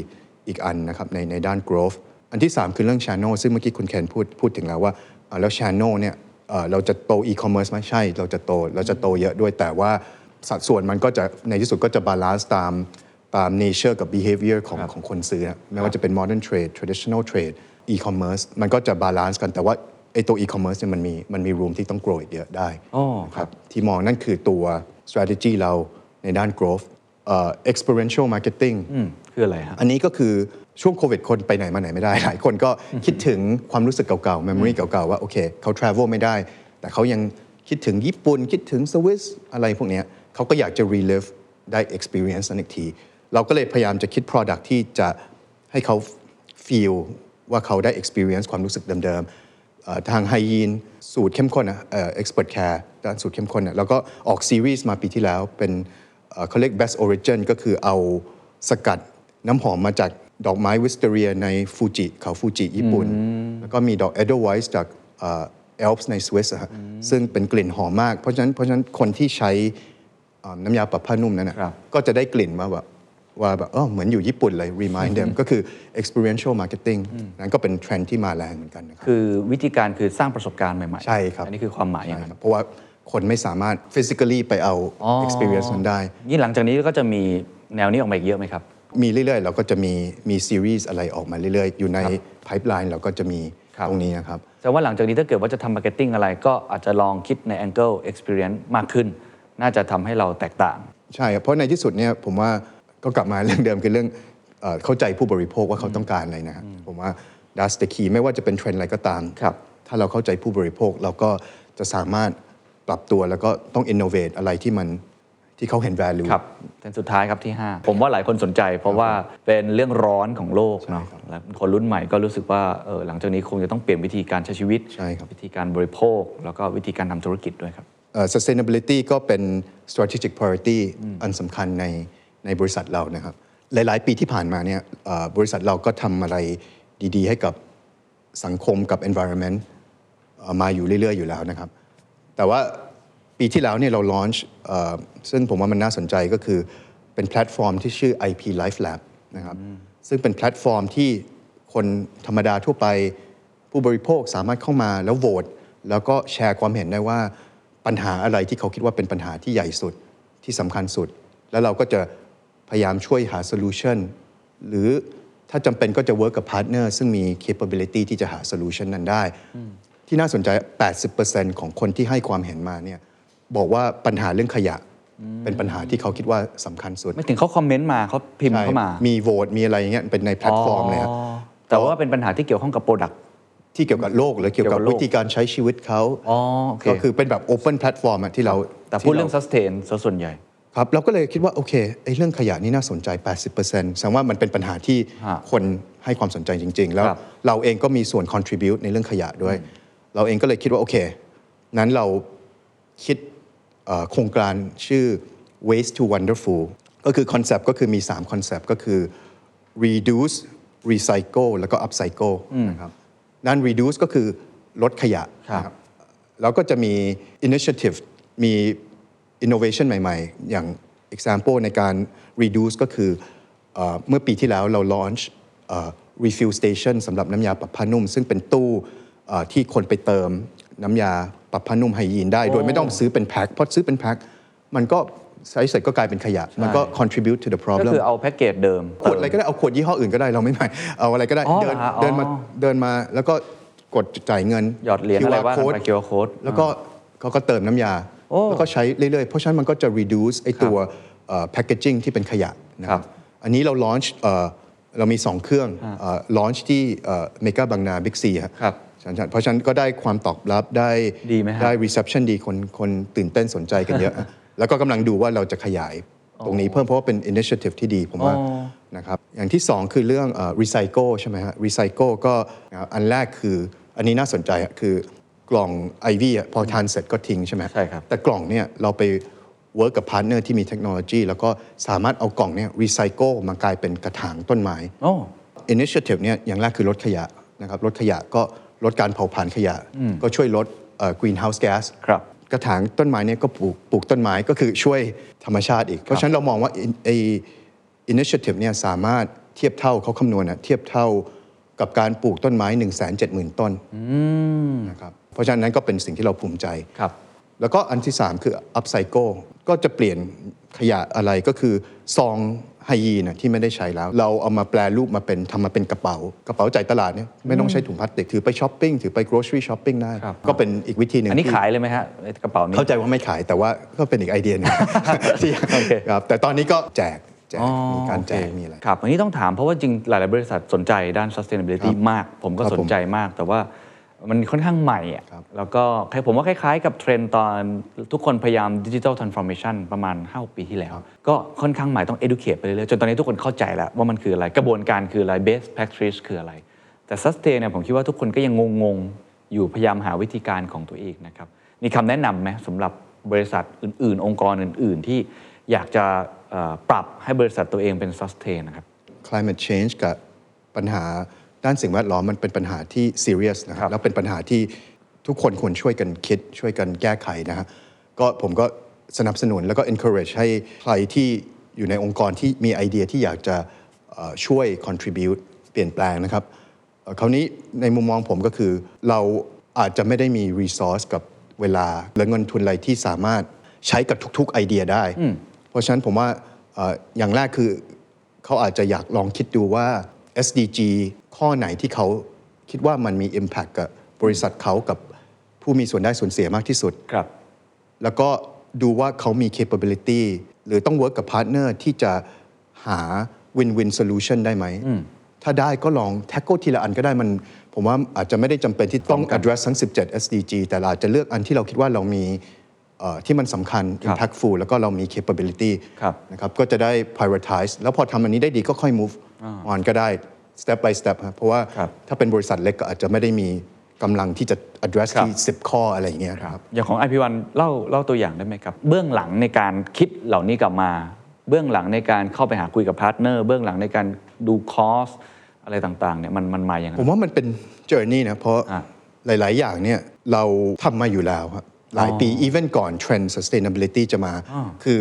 อีกอันนะครับในในด้าน growthอันที่สามคือเรื่อง channel ซึ่งเมื่อกี้คุณเคนพูดพูดถึงแล้วว่าแล้ว channel เนี่ยเราจะโต e-commerce ไหมใช่เราจะโตเราจะโตเยอะด้วยแต่ว่าสัดส่วนมันก็จะในที่สุดก็จะ balance ตามตาม nature กับ behavior ของของคนซื้อไม่ว่าจะเป็น modern trade traditional trade e-commerce มันก็จะ balance กันแต่ว่าไอ้ตัว e-commerce เนี่ยมันมีมันมี room ที่ต้อง grow อีกเยอะได้ครับที่มองนั่นคือตัว strategy เราในด้าน growth เอ่อ experiential marketing คืออะไรครับอันนี้ก็คือช่วงโควิดคนไปไหนมาไหนไม่ได้หลายคนก็คิดถึงความรู้สึกเก่าๆ memory เก่าๆว่าโอเคเขา travel ไม่ได้แต่เขายังคิดถึงญี่ปุ่นคิดถึงสวิสอะไรพวกนี้เขาก็อยากจะ relive ได้ experience นั้นอีกทีเราก็เลยพยายามจะคิด product ที่จะให้เขา feel ว่าเขาได้ experience ความรู้สึกเดิมๆทาง hygiene สูตรเข้มข้นนะ expert care ด้านสูตรเข้มข้นนะแล้วก็ออก series มาปีที่แล้วเป็นเขาเรียก best origin ก็คือเอาสกัดน้ำหอมมาจากดอกไม้วิสเตเรียในฟูจิเขาฟูจิญี่ปุ่นแล้วก็มีดอกเอเดลไวส์จากเอลป์ในสวิสซึ่งเป็นกลิ่นหอมมากเพราะฉะนั้นเพราะฉะนั้นคนที่ใช้น้ำยาปรับผ้านุ่มนั้นนะก็จะได้กลิ่นมาแบบว่าแบบเออเหมือนอยู่ญี่ปุ่นเลย remind them ก็คือ experiential marketing นั้นก็เป็นเทรนด์ที่มาแรงเหมือนกันนะครับคือวิธีการคือสร้างประสบการณ์ใหม่ๆใช่ครับอันนี้คือความหมายอย่างนั้นเพราะว่าคนไม่สามารถ physically ไปเอา experience นั้นได้นี่หลังจากนี้ก็จะมีแนวนี้ออกมาอีกเยอะไหมครับมีเรื่อยๆเราก็จะมีมีซีรีส์อะไรออกมาเรื่อยๆอยู่ในไพป์ไลน์เราก็จะมีตรงนี้นะครับแต่ว่าหลังจากนี้ถ้าเกิดว่าจะทำมาร์เก็ตติ้งอะไรก็อาจจะลองคิดใน angle experience มากขึ้นน่าจะทำให้เราแตกต่างใช่เพราะในที่สุดเนี่ยผมว่าก็กลับมาเรื่องเดิมคือเรื่องเอ่อเข้าใจผู้บริโภคว่าเขาต้องการอะไรนะผมว่า that's the key ไม่ว่าจะเป็นเทรนด์อะไรก็ตามถ้าเราเข้าใจผู้บริโภคเราก็จะสามารถปรับตัวแล้วก็ต้อง innovate อะไรที่มันที่เขาเห็น value ครับแต่สุดท้ายครับที่ห้าผมว่าหลายคนสนใจเพราะว่าเป็นเรื่องร้อนของโลกเนาะและคนรุ่นใหม่ก็รู้สึกว่าเออหลังจากนี้คงจะต้องเปลี่ยนวิธีการใช้ชีวิตวิธีการบริโภคแล้วก็วิธีการทำธุรกิจด้วยครับ uh, sustainability ก็เป็น strategic priority อันสำคัญในในบริษัทเรานะครับหลายๆปีที่ผ่านมาเนี่ย uh, บริษัทเราก็ทำอะไรดีๆให้กับสังคมกับ environment uh, มาอยู่เรื่อยๆอยู่แล้วนะครับแต่ว่า ปีที่แล้วเนี่ยเราลอนช์ซึ่งผมว่ามันน่าสนใจก็คือเป็นแพลตฟอร์มที่ชื่อ ไอ พี Life Lab นะครับซึ่งเป็นแพลตฟอร์มที่คนธรรมดาทั่วไปผู้บริโภคสามารถเข้ามาแล้วโหวตแล้วก็แชร์ความเห็นได้ว่าปัญหาอะไรที่เขาคิดว่าเป็นปัญหาที่ใหญ่สุดที่สำคัญสุดแล้วเราก็จะพยายามช่วยหาโซลูชันหรือถ้าจำเป็นก็จะเวิร์กกับพาร์ทเนอร์ซึ่งมี capability ที่จะหาโซลูชันนั้นได้ที่น่าสนใจ แปดสิบเปอร์เซ็นต์ ของคนที่ให้ความเห็นมาเนี่ยบอกว่าปัญหาเรื่องขยะเป็นปัญหาที่เขาคิดว่าสำคัญสุดไม่ถึงเขาคอมเมนต์มาเขาพิมพ์เข้ามามีโหวตมีอะไรอย่างเงี้ยเป็นในแพลตฟอร์มเลยครับแต่ว่าเป็นปัญหาที่เกี่ยวข้องกับโปรดักต์ที่เกี่ยวกับโลกหรือเกี่ยวกับวิธีการใช้ชีวิตเขาก็คือเป็นแบบโอเพ่นแพลตฟอร์มที่เราแต่พูดเรื่อง sustain ส่วนใหญ่ครับเราก็เลยคิดว่าโอเคไอ้เรื่องขยะนี่น่าสนใจ แปดสิบเปอร์เซ็นต์ แสดงว่ามันเป็นปัญหาที่คนให้ความสนใจจริงๆแล้วเราเองก็มีส่วน contribute ในเรื่องขยะด้วยเราเองก็เลยคิดว่าโอเคนั้นเราคิดโครงการชื่อ Waste to Wonderful ก็คือคอนเซปต์ก็คือมีสามคอนเซปต์ก็คือ reduce recycle แล้วก็ upcycle นะครับนั่น reduce ก็คือลดขยะครับแล้วก็จะมี initiative มี innovation ใหม่ๆอย่าง example ในการ reduce ก็คือเมื่อปีที่แล้วเรา launch Refill Station สำหรับน้ำยาปรับผ้านุ่มซึ่งเป็นตู้ที่คนไปเติมน้ำยาปรับผ้านุ่ม Hygiene ได้โดยไม่ต้องซื้อเป็นแพ็คเพราะซื้อเป็นแพ็คมันก็ใช้เสร็จก็กลายเป็นขยะมันก็ contribute to the problem ก็คือเอาแพ็กเกจเดิมขวดอะไรก็ได้เอาขวดยี่ห้ออื่นก็ได้เราไม่หมายเอาอะไรก็ได้เดินเดินมาเดินมาแล้วก็กดจ่ายเงินหยอดเหรียญอะไรว่า คิว อาร์ code แล้วก็เขาก็เติมน้ำยาแล้วก็ใช้เรื่อยๆเพราะฉะนั้นมันก็จะ reduce ไอ้ตัว packaging ที่เป็นขยะนะครับอันนี้เรา launch เรามีสองเครื่อง launch ที่เมกาบางนา บิ๊กซี ครับเพราะฉะนั้นก็ได้ความตอบรับได้ได้ reception ดีคนคนตื่นเต้นสนใจกันเยอะแล้วก็กำลังดูว่าเราจะขยายตรงนี้เพิ่มเพราะว่าเป็น initiative ที่ดีผมว่านะครับอย่างที่สองคือเรื่อง recycle ใช่ไหมฮะ recycle ก็อันแรกคืออันนี้น่าสนใจคือกล่อง ไอ วี พอทานเสร็จก็ทิ้งใช่ไหมใช่ครับแต่กล่องเนี่ยเราไป work กับ partner ที่มีเทคโนโลยีแล้วก็สามารถเอากล่องเนี่ย recycle มากลายเป็นกระถางต้นไม้ initiative เนี่ยอย่างแรกคือลดขยะนะครับลดขยะก็ลดการเผาผลาญขยะก็ช่วยลด greenhouse gas ครับกระถางต้นไม้เนี่ยก็ปลูกปลูกต้นไม้ก็คือช่วยธรรมชาติอีกเพราะฉะนั้นเรามองว่าไอ้ initiative เนี่ยสามารถเทียบเท่าเขาคำนวณนะเทียบเท่ากับการปลูกต้นไม้ หนึ่งแสนเจ็ดหมื่น ต้นนะครับเพราะฉะนั้นก็เป็นสิ่งที่เราภูมิใจครับแล้วก็อันที่สามคือ upcycle ก็จะเปลี่ยนขยะอะไรก็คือซองไฮยีนที่ไม่ได้ใช้แล้วเราเอามาแปลรูปมาเป็นทำมาเป็นกระเป๋ากระเป๋าจ่ายตลาดเนี่ยไม่ต้องใช้ถุงพลาสติกถือไปช้อปปิ้งถือไป grocery shopping ได้ก็เป็นอีกวิธีหนึ่งอันนี้ขายเลยไหมฮะกระเป๋านี้เข้าใจว่าไม่ขายแต่ว่าก็เป็นอีกไอเดียนึงที่ครับแต่ตอนนี้ก็แจกแจกมีการแจกมีอะไรครับอันนี้ต้องถามเพราะว่าจริงหลายๆบริษัทสนใจด้าน sustainability มากผมก็สนใจมากแต่ว่ามันค่อนข้างใหม่อ่ะแล้วก็ผมว่าคล้ายๆกับเทรนด์ตอนทุกคนพยายาม Digital Transformation ประมาณ ห้าปีที่แล้วก็ค่อนข้างใหม่ต้อง educate ไปเรื่อยๆจนตอนนี้ทุกคนเข้าใจแล้วว่ามันคืออะไรกระบวนการคืออะไร best practice คืออะไรแต่ sustain เนี่ยผมคิดว่าทุกคนก็ยังงงๆอยู่พยายามหาวิธีการของตัวเองนะครับมีคำแนะนำไหมสำหรับบริษัทอื่นๆองค์กรอื่นๆที่อยากจะปรับให้บริษัทตัวเองเป็น sustain นะครับ climate change กับปัญหาด้านสิ่งแวดล้อมมันเป็นปัญหาที่ serious นะครับแล้วเป็นปัญหาที่ทุกคนควรช่วยกันคิดช่วยกันแก้ไขนะฮะก็ผมก็สนับสนุนแล้วก็ encourage ให้ใครที่อยู่ในองค์กรที่มีไอเดียที่อยากจะช่วย contribute เปลี่ยนแปลงนะครับคราวนี้ในมุมมองผมก็คือเราอาจจะไม่ได้มี resource กับเวลาและเงินทุนอะไรที่สามารถใช้กับทุกๆไอเดียได้เพราะฉะนั้นผมว่าอย่างแรกคือเขาอาจจะอยากลองคิดดูว่า เอส ดี จี ข้อไหนที่เขาคิดว่ามันมี impact กับบริษัทเขากับผู้มีส่วนได้ส่วนเสียมากที่สุดครับแล้วก็ดูว่าเขามี capability หรือต้อง work กับ partner ที่จะหา win-win solution ได้ไหมถ้าได้ก็ลอง tackle ทีละอันก็ได้มันผมว่าอาจจะไม่ได้จำเป็นที่ต้อง address ทั้งสิบเจ็ด เอส ดี จี แต่อาจจะเลือกอันที่เราคิดว่าเรามีที่มันสำคัญ impactful แล้วก็เรามี capability นะครับก็จะได้ prioritize แล้วพอทำอันนี้ได้ดีก็ค่อย move on ก็ได้ step by step ครับเพราะว่าถ้าเป็นบริษัทเล็กก็อาจจะไม่ได้มีกำลังที่จะ address ที่สิบข้ออะไรอย่างเงี้ยครับอย่างของ ไอ พี วัน เล่าเล่าตัวอย่างได้ไหมครับเบื้องหลังในการคิดเหล่านี้กลับมาเบื้องหลังในการเข้าไปหาคุยกับพาร์ทเนอร์เบื้องหลังในการดูคอสอะไรต่างๆเนี่ยมันมันมาอย่างไรผมว่ามันเป็น journey นะเพราะหลายๆอย่างเนี่ยเราทำมาอยู่แล้วครับ หลายปี even ก่อน trend sustainability จะมาคือ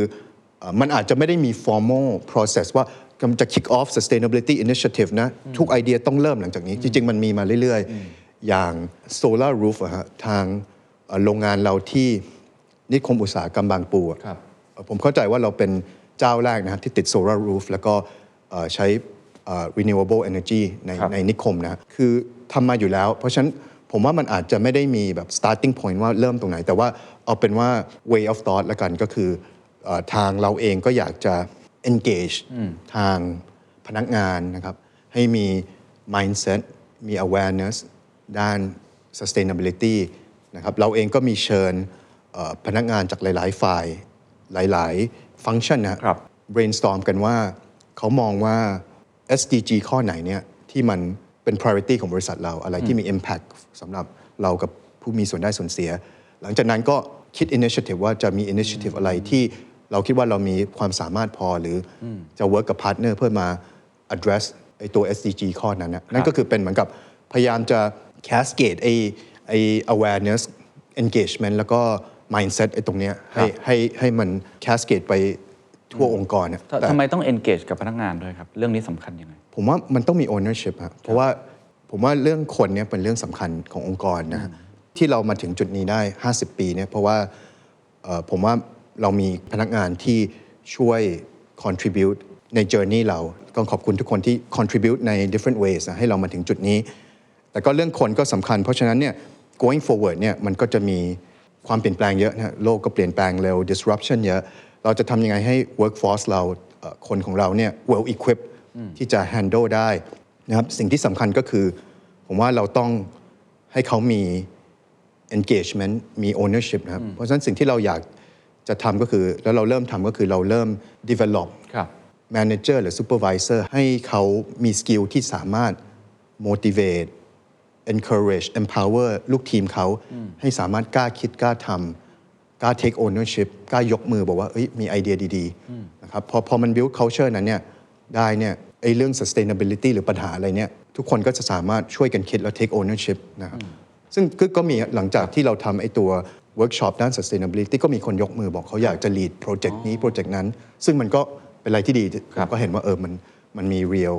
มันอาจจะไม่ได้มี formal process ว่ากำลังจะ kick off sustainability initiative นะทุกไอเดียต้องเริ่มหลังจากนี้จริงๆมันมีมาเรื่อยๆอย่าง solar roof อะฮะทางโรงงานเราที่นิคมอุตสาหกรรมบางปูผมเข้าใจว่าเราเป็นเจ้าแรกนะที่ติด solar roof แล้วก็ใช้ renewable energy ในในนิคมนะคือทำมาอยู่แล้วเพราะฉะนั้นผมว่ามันอาจจะไม่ได้มีแบบ starting point ว่าเริ่มตรงไหนแต่ว่าเอาเป็นว่า way of thought ละกันก็คือทางเราเองก็อยากจะ engage ทางพนักงานนะครับให้มี mindset มี awareness ด้าน sustainability นะครับเราเองก็มีเชิญพนักงานจากหลายๆฝ่ายหลายๆ function นะ brainstorm กันว่าเขามองว่า เอส ดี จี ข้อไหนเนี่ยที่มันเป็น priority ของบริษัทเราอะไรที่มี impact สำหรับเรากับผู้มีส่วนได้ส่วนเสียหลังจากนั้นก็คิด initiative ว่าจะมี initiative อะไรที่เราคิดว่าเรามีความสามารถพอหรือจะ work กับ partner เพื่อมา address ไอ้ตัว เอส ดี จี ข้อนั้นนะนั่นก็คือเป็นเหมือนกับพยายามจะ cascade ไอ้ไอ้ awareness engagement แล้วก็ mindset ไอ้ตรงเนี้ยให้ให้ให้มัน cascade ไปทั่วองค์กรเนี่ยทำไมต้อง engage กับพนักงานด้วยครับเรื่องนี้สำคัญยังไงผมว่ามันต้องมี ownership ฮะเพราะว่าผมว่าเรื่องคนเนี่ยเป็นเรื่องสำคัญขององค์กรนะที่เรามาถึงจุดนี้ได้ห้าสิบปีเนี่ยเพราะว่าผมว่าเรามีพนักงานที่ช่วย contribute ใน journey เราก็ขอบคุณทุกคนที่ contribute ใน different ways นะให้เรามาถึงจุดนี้แต่ก็เรื่องคนก็สำคัญเพราะฉะนั้นเนี่ย going forward เนี่ยมันก็จะมีความเปลี่ยนแปลงเยอะนะโลกก็เปลี่ยนแปลงเร็ว disruption เยอะเราจะทำยังไงให้ workforce เราคนของเราเนี่ย well equipped ที่จะ handle ได้นะครับสิ่งที่สำคัญก็คือผมว่าเราต้องให้เขามี engagement มี ownership นะครับเพราะฉะนั้นสิ่งที่เราอยากจะทำก็คือแล้วเราเริ่มทำก็คือเราเริ่ม develop manager หรือ supervisor ให้เขามี skill ที่สามารถ motivate encourage empower ลูกทีมเขาให้สามารถกล้าคิดกล้าทำกล้า take ownership กล้ายกมือบอกว่าเอ้ยมีไอเดียดีๆนะครับพอพอมัน build culture นั้นเนี่ยได้เนี่ยไอเรื่อง sustainability หรือปัญหาอะไรเนี่ยทุกคนก็จะสามารถช่วยกันคิดและ take ownership นะครับซึ่งก็มีหลังจากที่เราทำไอตัว workshop ด้าน sustainability ก็มีคนยกมือบอกเขาอยากจะ lead โปรเจกต์นี้โปรเจกต์นั้นซึ่งมันก็เป็นอะไรที่ดีก็เห็นว่าเออมันมันมี real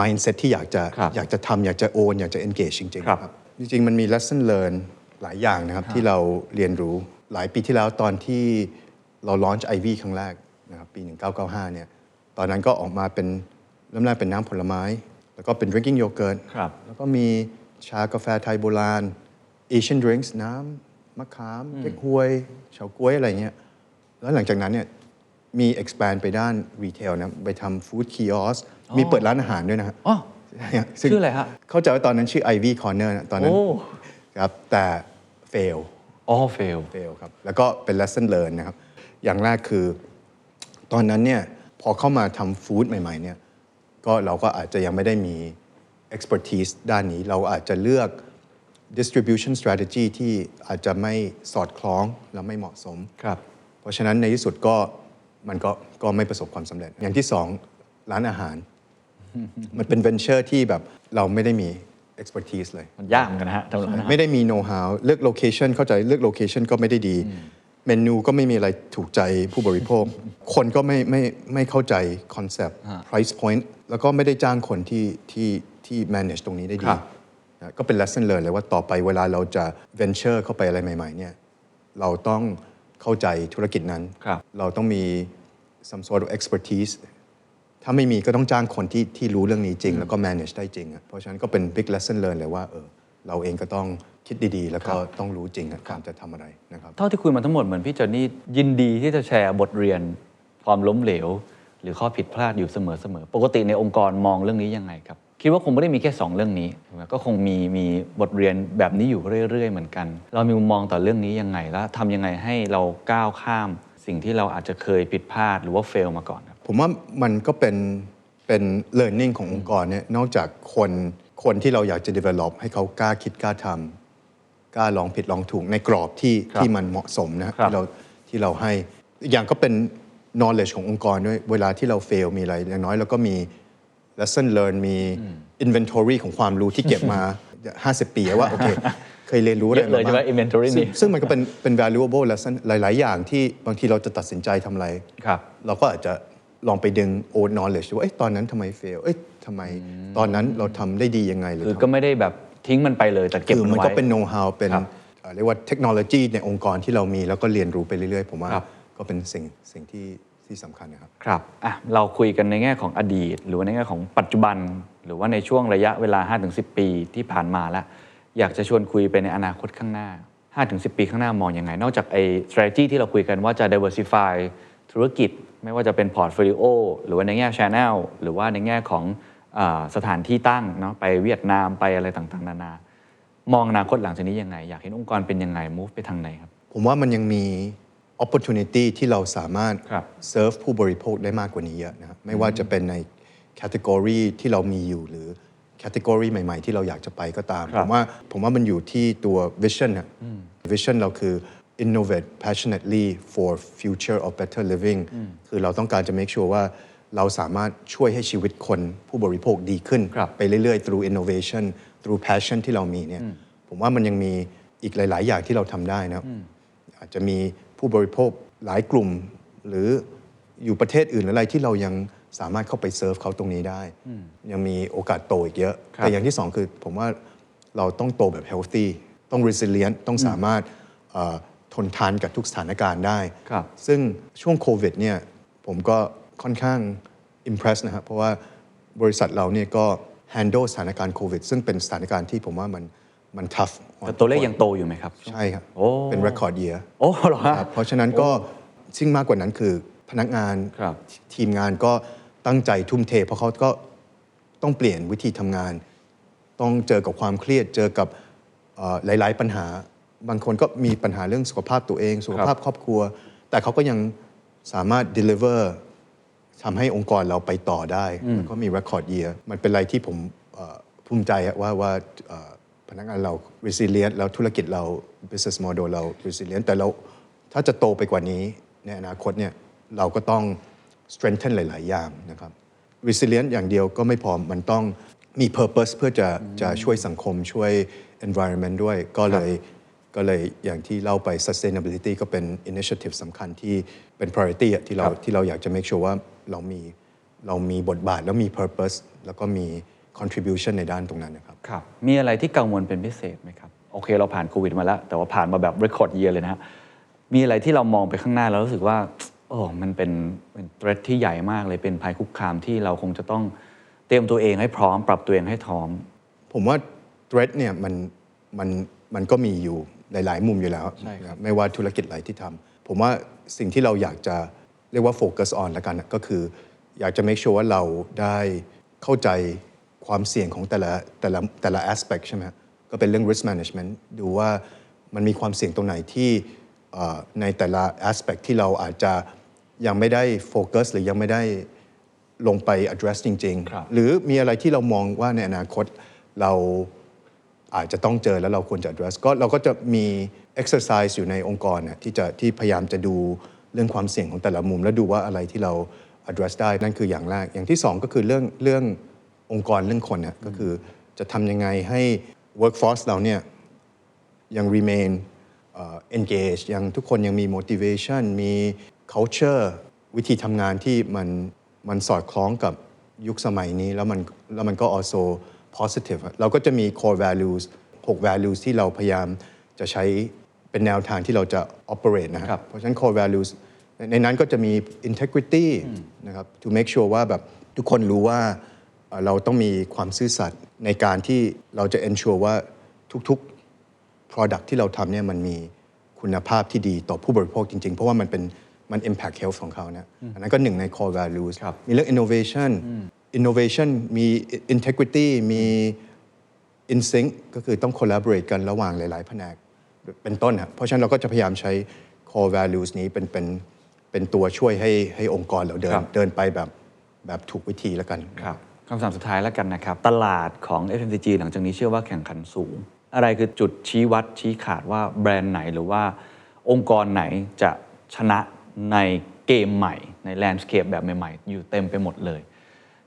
mindset ที่อยากจะอยากจะทำอยากจะ own อยากจะ engage จริงๆครับจริงๆมันมี lesson learn หลายอย่างนะครับที่เราเรียนรู้หลายปีที่แล้วตอนที่เรา launch ไอ วี ครั้งแรกนะครับปีหนึ่งพันเก้าร้อยเก้าสิบห้าเนี่ยตอนนั้นก็ออกมาเป็นเริ่มแรกเป็นน้ำผลไม้แล้วก็เป็น drinking yogurt แล้วก็มีชากาแฟไทยโบราณ Asian drinks น้ำมะขามเก๊กฮวยเฉาก๊วยอะไรเงี้ยแล้วหลังจากนั้นเนี่ยมี expand ไปด้าน retail นะไปทำ food kiosk มีเปิดร้านอาหารด้วยนะฮะอ๋อชื่ออะไรฮะเข้าใจว่าตอนนั้นชื่อ ไอ วี Corner นะตอนนั้นครับแต่ failอ๋อ fail fail ครับแล้วก็เป็น lesson learn นะครับอย่างแรกคือตอนนั้นเนี่ยพอเข้ามาทำฟู้ดใหม่ๆเนี่ยก็เราก็อาจจะยังไม่ได้มี expertise ด้านนี้เราอาจจะเลือก distribution strategy ที่อาจจะไม่สอดคล้องและไม่เหมาะสมครับเพราะฉะนั้นในที่สุดก็มันก็ก็ไม่ประสบความสำเร็จอย่างที่สองร้านอาหาร มันเป็น venture ที่แบบเราไม่ได้มีexpertise เลยมันยากเหมือนกันนะฮะทำร้านไม่ได้มี know how เลือก location เข้าใจเลือก location ก็ไม่ได้ดีเมนูก็ไม่มีอะไรถูกใจผู้บริโภค คนก็ไม่ไม่ไม่เข้าใจ concept price point แล้วก็ไม่ได้จ้างคนที่ที่ที่ manage ตรงนี้ได้ดีนะก็เป็น lesson learn เลยว่าต่อไปเวลาเราจะ venture เข้าไปอะไรใหม่ๆเนี่ยเราต้องเข้าใจธุรกิจนั้นเราต้องมี some sort of expertiseถ้าไม่มีก็ต้องจ้างคนที่ที่รู้เรื่องนี้จริงแล้วก็ manage ได้จริงเพราะฉะนั้นก็เป็น big lesson learn เลยว่าเออเราเองก็ต้องคิดดีๆแล้วก็ต้องรู้จริงก่อนจะทำอะไรนะครับเท่าที่คุยมาทั้งหมดเหมือนพี่จอนนี่ยินดีที่จะแชร์บทเรียนความล้มเหลวหรือข้อผิดพลาดอยู่เสมอๆปกติในองค์กรมองเรื่องนี้ยังไงครับคิดว่าคงไม่ได้มีแค่สองเรื่องนี้ก็คงมีมีบทเรียนแบบนี้อยู่เรื่อยๆเหมือนกันเรามีมุมมองต่อเรื่องนี้ยังไงและทำยังไงให้เราก้าวข้ามสิ่งที่เราอาจจะเคยผิดพลาดหรือว่า fail มาก่อนผมว่ามันก็เป็นเป็น learning ขององค์กรเนี่ยนอกจากคนคนที่เราอยากจะ develop ให้เขากล้าคิดกล้าทำกล้าลองผิดลองถูกในกรอบที่ที่มันเหมาะสมนะที่เราที่เราให้อย่างก็เป็น knowledge ขององค์กรด้วยเวลาที่เรา fail มีอะไรอย่างน้อยเราก็มี lesson learn มี inventory ของความรู้ที่เก็บมา ห้าสิบ ปีว่าโอเค เคยเรียนรู้อะไรเลยใช่ไหม inventory นี่ซึ่งมันก็เป็นเป็น valuable lesson หลายๆอย่างที่บางทีเราจะตัดสินใจทำอะไรเราก็อาจจะลองไปดึง old knowledge ว่าตอนนั้นทำไม fail เอ๊ะทำไมตอนนั้นเราทำได้ดียังไงคือก็ไม่ได้แบบทิ้งมันไปเลยแต่เก็บมันไว้มันก็เป็น know how เป็นเรียกว่าเทคโนโลยีในองค์กรที่เรามีแล้วก็เรียนรู้ไปเรื่อยๆผมว่าก็เป็นสิ่งสิ่งที่ที่สำคัญนะครับครับอ่ะเราคุยกันในแง่ของอดีตหรือในแง่ของปัจจุบันหรือว่าในช่วงระยะเวลา ห้าถึงสิบ ปีที่ผ่านมาแล้วอยากจะชวนคุยไปในอนาคตข้างหน้า ห้าถึงสิบ ปีข้างหน้ามองยังไงนอกจากไอ้ strategy ที่เราคุยกันว่าจะ diversify ธุรกิจไม่ว่าจะเป็น portfolio หรือว่าในแง่ channel หรือว่าในแง่ของสถานที่ตั้งเนาะไปเวียดนามไปอะไรต่างๆนานามองอนาคตหลังจากนี้ยังไงอยากเห็นองค์กรเป็นยังไง move ไปทางไหนครับผมว่ามันยังมีopportunity ที่เราสามารถ serve ผู้บริโภคได้มากกว่านี้เยอะนะครับไม่ว่าจะเป็นใน category ที่เรามีอยู่หรือ category ใหม่ๆที่เราอยากจะไปก็ตามผมว่าผมว่ามันอยู่ที่ตัว vision นะ vision เราคือ innovate passionately for future of better living คือเราต้องการจะ make sure ว่าเราสามารถช่วยให้ชีวิตคนผู้บริโภคดีขึ้นไปเรื่อยๆ through innovation through passion ที่เรามีเนี่ยผมว่ามันยังมีอีกหลายๆอย่างที่เราทำได้นะอาจจะมีผู้บริโภคหลายกลุ่มหรืออยู่ประเทศอื่นหรืออะไรที่เรายังสามารถเข้าไปเซิร์ฟเขาตรงนี้ได้ยังมีโอกาสโตอีกเยอะแต่อย่างที่สองคือผมว่าเราต้องโตแบบ healthy ต้อง resilient ต้องสามารถทนทานกับทุกสถานการณ์ได้ซึ่งช่วงโควิดเนี่ยผมก็ค่อนข้าง impress นะครับเพราะว่าบริษัทเราเนี่ยก็ handle สถานการณ์โควิดซึ่งเป็นสถานการณ์ที่ผมว่ามันมันทัฟแต่ตัวเลขยังโตอยู่ไหมครับใช่ครับเป็น record year โอ้เหรอครับเพราะฉะนั้นก็ซึ่งมากกว่านั้นคือพนักงานทีมงานก็ตั้งใจทุ่มเทเพราะเขาก็ต้องเปลี่ยนวิธีทำงานต้องเจอกับความเครียดเจอกับหลายๆปัญหาบางคนก็มีปัญหาเรื่องสุขภาพตัวเองสุขภาพครอบครัวแต่เขาก็ยังสามารถ deliver ทำให้องค์กรเราไปต่อได้แล้วก็มี record year มันเป็นอะไรที่ผมภูมิใจว่าว่าพนักงานเรา resilient แล้วธุรกิจเรา business model เรา resilient แต่เราถ้าจะโตไปกว่านี้ในอนาคตเนี่ยเราก็ต้อง strengthen หลายๆอย่างนะครับ resilient อย่างเดียวก็ไม่พอมันต้องมี purpose เพื่อจะจะช่วยสังคมช่วย environment ด้วยก็เลยก็เลยอย่างที่เล่าไป sustainability ก็เป็น initiative สำคัญที่เป็น priority ที่เราที่เราอยากจะ make sure ว่าเรามีเรามีบทบาทแล้วมี purpose แล้วก็มีcontribution ในด้านตรงนั้นนะครับครับมีอะไรที่กังวลเป็นพิเศษไหมครับโอเคเราผ่านโควิดมาแล้วแต่ว่าผ่านมาแบบ record year เลยนะฮะมีอะไรที่เรามองไปข้างหน้าแล้วรู้สึกว่าโอ้มันเป็นเป็น threat ที่ใหญ่มากเลยเป็นภัยคุกคามที่เราคงจะต้องเตรียมตัวเองให้พร้อมปรับตัวเองให้พร้อมผมว่า threat เนี่ยมันมันมันก็มีอยู่หลายๆมุมอยู่แล้วนะครับไม่ว่าธุรกิจอะไรที่ทำผมว่าสิ่งที่เราอยากจะเรียกว่า focus on ละกันก็คืออยากจะ make sure ว่าเราได้เข้าใจความเสี่ยงของแต่ละแต่ละแต่ละ aspect ใช่ไหมก็เป็นเรื่อง risk management ดูว่ามันมีความเสี่ยงตรงไหนที่ในแต่ละ aspect ที่เราอาจจะยังไม่ได้โฟกัสหรือยังไม่ได้ลงไป address จริงๆหรือมีอะไรที่เรามองว่าในอนาคตเราอาจจะต้องเจอแล้วเราควรจะ address ก็เราก็จะมี exercise อยู่ในองค์กรนะที่จะที่พยายามจะดูเรื่องความเสี่ยงของแต่ละมุมแล้วดูว่าอะไรที่เรา address ได้นั่นคืออย่างแรกอย่างที่สองก็คือเรื่องเรื่ององค์กรเรื่องคนเนี่ยก็คือจะทำยังไงให้ workforce เราเนี่ยยัง remain uh, engage ยังทุกคนยังมี motivation มี culture วิธีทำงานที่มันมันสอดคล้องกับยุคสมัยนี้แล้วมันแล้วมันก็ also positive เราก็จะมี core values หก values ที่เราพยายามจะใช้เป็นแนวทางที่เราจะ operate นะครับเพราะฉะนั้น core values ในนั้นก็จะมี integrity นะครับ to make sure ว่าแบบทุกคนรู้ว่าเราต้องมีความซื่อสัตย์ในการที่เราจะ ensure ว่าทุกๆ product ที่เราทำเนี่ยมันมีคุณภาพที่ดีต่อผู้บริโภคจริงๆเพราะว่ามันเป็นมัน impact health ของเขานะอันนั้นก็หนึ่งใน core values มีเรื่อง innovation innovation มี integrity มี in sync ก็คือต้อง collaborate กันระหว่างหลายๆแผนกเป็นต้นครับเพราะฉะนั้นเราก็จะพยายามใช้ core values นี้เป็นเป็นเป็นตัวช่วยให้ให้องค์กรเราเดินเดินไปแบบแบบถูกวิธีแล้วกันครับคำถามสุดท้ายแล้วกันนะครับตลาดของ เอฟ เอ็ม ซี จี หลังจากนี้เชื่อว่าแข่งขันสูงอะไรคือจุดชี้วัดชี้ขาดว่าแบรนด์ไหนหรือว่าองค์กรไหนจะชนะในเกมใหม่ในแลนด์สเคปแบบใหม่ๆอยู่เต็มไปหมดเลย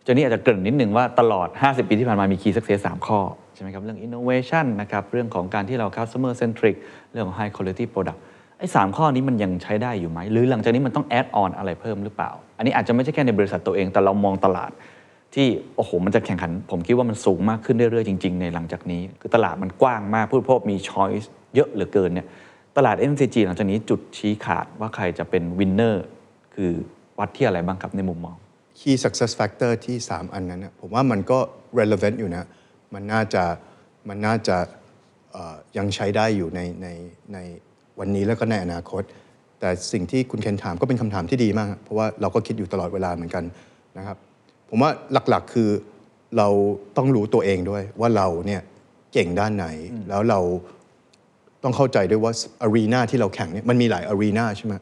เจนี่อาจจะเกริ่นนิดนึงว่าตลอดห้าสิบปีที่ผ่านมามีคีย์สักเซสสามข้อ ช่ไหมครับเรื่อง innovation นะครับเรื่องของการที่เรา customer centric เรื่องของ high quality product ไอ้สามข้อนี้มันยังใช้ได้อยู่ไหมหรือหลังจากนี้มันต้อง add on อะไรเพิ่มหรือเปล่าอันนี้อาจจะไม่ใช่แค่ในบริษัทตัวเองแต่เรามองตลาดที่โอ้โหมันจะแข่งขันผมคิดว่ามันสูงมากขึ้นเรื่อยๆจริงๆในหลังจากนี้คือตลาดมันกว้างมากผู้บริโภคมี choice เยอะเหลือเกินเนี่ยตลาด เอฟ เอ็ม ซี จี หลังจากนี้จุดชี้ขาดว่าใครจะเป็น winner คือวัดที่อะไรบ้างครับในมุมมอง key success factor ที่สามอันนั้นนะผมว่ามันก็ relevant อยู่นะมันน่าจะมันน่าจะยังใช้ได้อยู่ในในในวันนี้แล้วก็ในอนาคตแต่สิ่งที่คุณเคนถามก็เป็นคำถามที่ดีมากเพราะว่าเราก็คิดอยู่ตลอดเวลาเหมือนกันนะครับผมว่าหลักๆคือเราต้องรู้ตัวเองด้วยว่าเราเนี่ยเก่งด้านไหนแล้วเราต้องเข้าใจด้วยว่าอารีนาที่เราแข่งเนี่ยมันมีหลายอารีนาใช่ไหม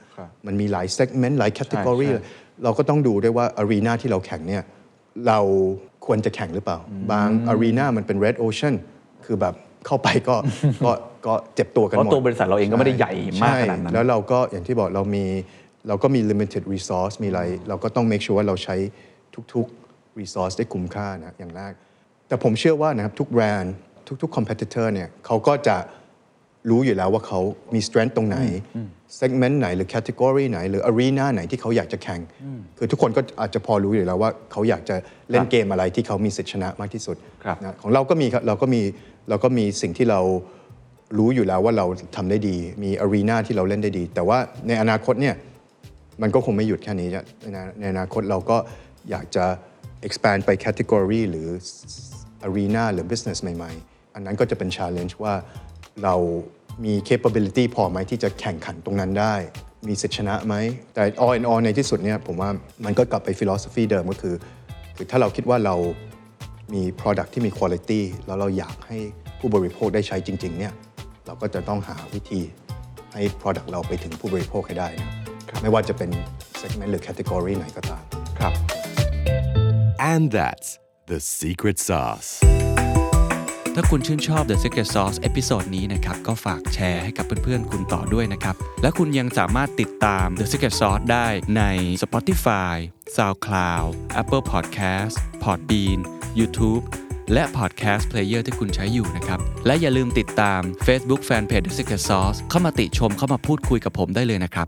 มันมีหลายเซกเมนต์หลายแคตตากรีเราก็ต้องดูด้วยว่าอารีนาที่เราแข่งเนี่ยเราควรจะแข่งหรือเปล่าบางอารีนามันเป็น Red Ocean คือแบบเข้าไปก็ ก็ก็เจ็บตัวกันหมดเพราะตัวบริษัทเราเองก็ไม่ได้ใหญ่มากขนาดนั้นแล้วเราก็อย่างที่บอกเรามีเราก็มี limited resource มีอะไรเราก็ต้อง make sure ว่าเราใช้ทุกๆ resource ได้คุ้มค่านะอย่างแรกแต่ผมเชื่อว่านะครับทุกแบรนด์ทุกๆ competitor เนี่ยเขาก็จะรู้อยู่แล้วว่าเขามี strength ตรงไหน segment ไหนหรือ category ไหนหรือ arena ไหนที่เขาอยากจะแข่งคือทุกคนก็อาจจะพอรู้อยู่แล้วว่าเขาอยากจะเล่นเกมอะไรที่เขามีสิทธิชนะมากที่สุดนะของเราก็มีเราก็มีเราก็มีสิ่งที่เรารู้อยู่แล้วว่าเราทำได้ดีมี arena ที่เราเล่นได้ดีแต่ว่าในอนาคตเนี่ยมันก็คงไม่หยุดแค่นี้นะในอนาคตเราก็อยากจะ expand ไป category หรือ arena หรือ business ใหม่ๆอันนั้นก็จะเป็น challenge ว่าเรามี capability พอไหมที่จะแข่งขันตรงนั้นได้มีสิทธิชนะไหมแต่ all in all ในที่สุดเนี่ยผมว่ามันก็กลับไป philosophy เดิมก็คือคือถ้าเราคิดว่าเรามี product ที่มี quality แล้วเราอยากให้ผู้บริโภคได้ใช้จริงๆเนี่ยเราก็จะต้องหาวิธีให้ product เราไปถึงผู้บริโภคให้ได้นะไม่ว่าจะเป็น segment หรือ category ไหนก็ตามครับ and that's the secret sauceถ้าคุณชื่นชอบ The Secret Sauce เอพิโซดนี้นะครับก็ฝากแชร์ให้กับเพื่อนๆคุณต่อด้วยนะครับและคุณยังสามารถติดตาม The Secret Sauce ได้ใน Spotify, SoundCloud, Apple Podcast, Podbean, YouTube และ Podcast Player ที่คุณใช้อยู่นะครับและอย่าลืมติดตาม Facebook Fanpage The Secret Sauce เข้ามาติชมเข้ามาพูดคุยกับผมได้เลยนะครับ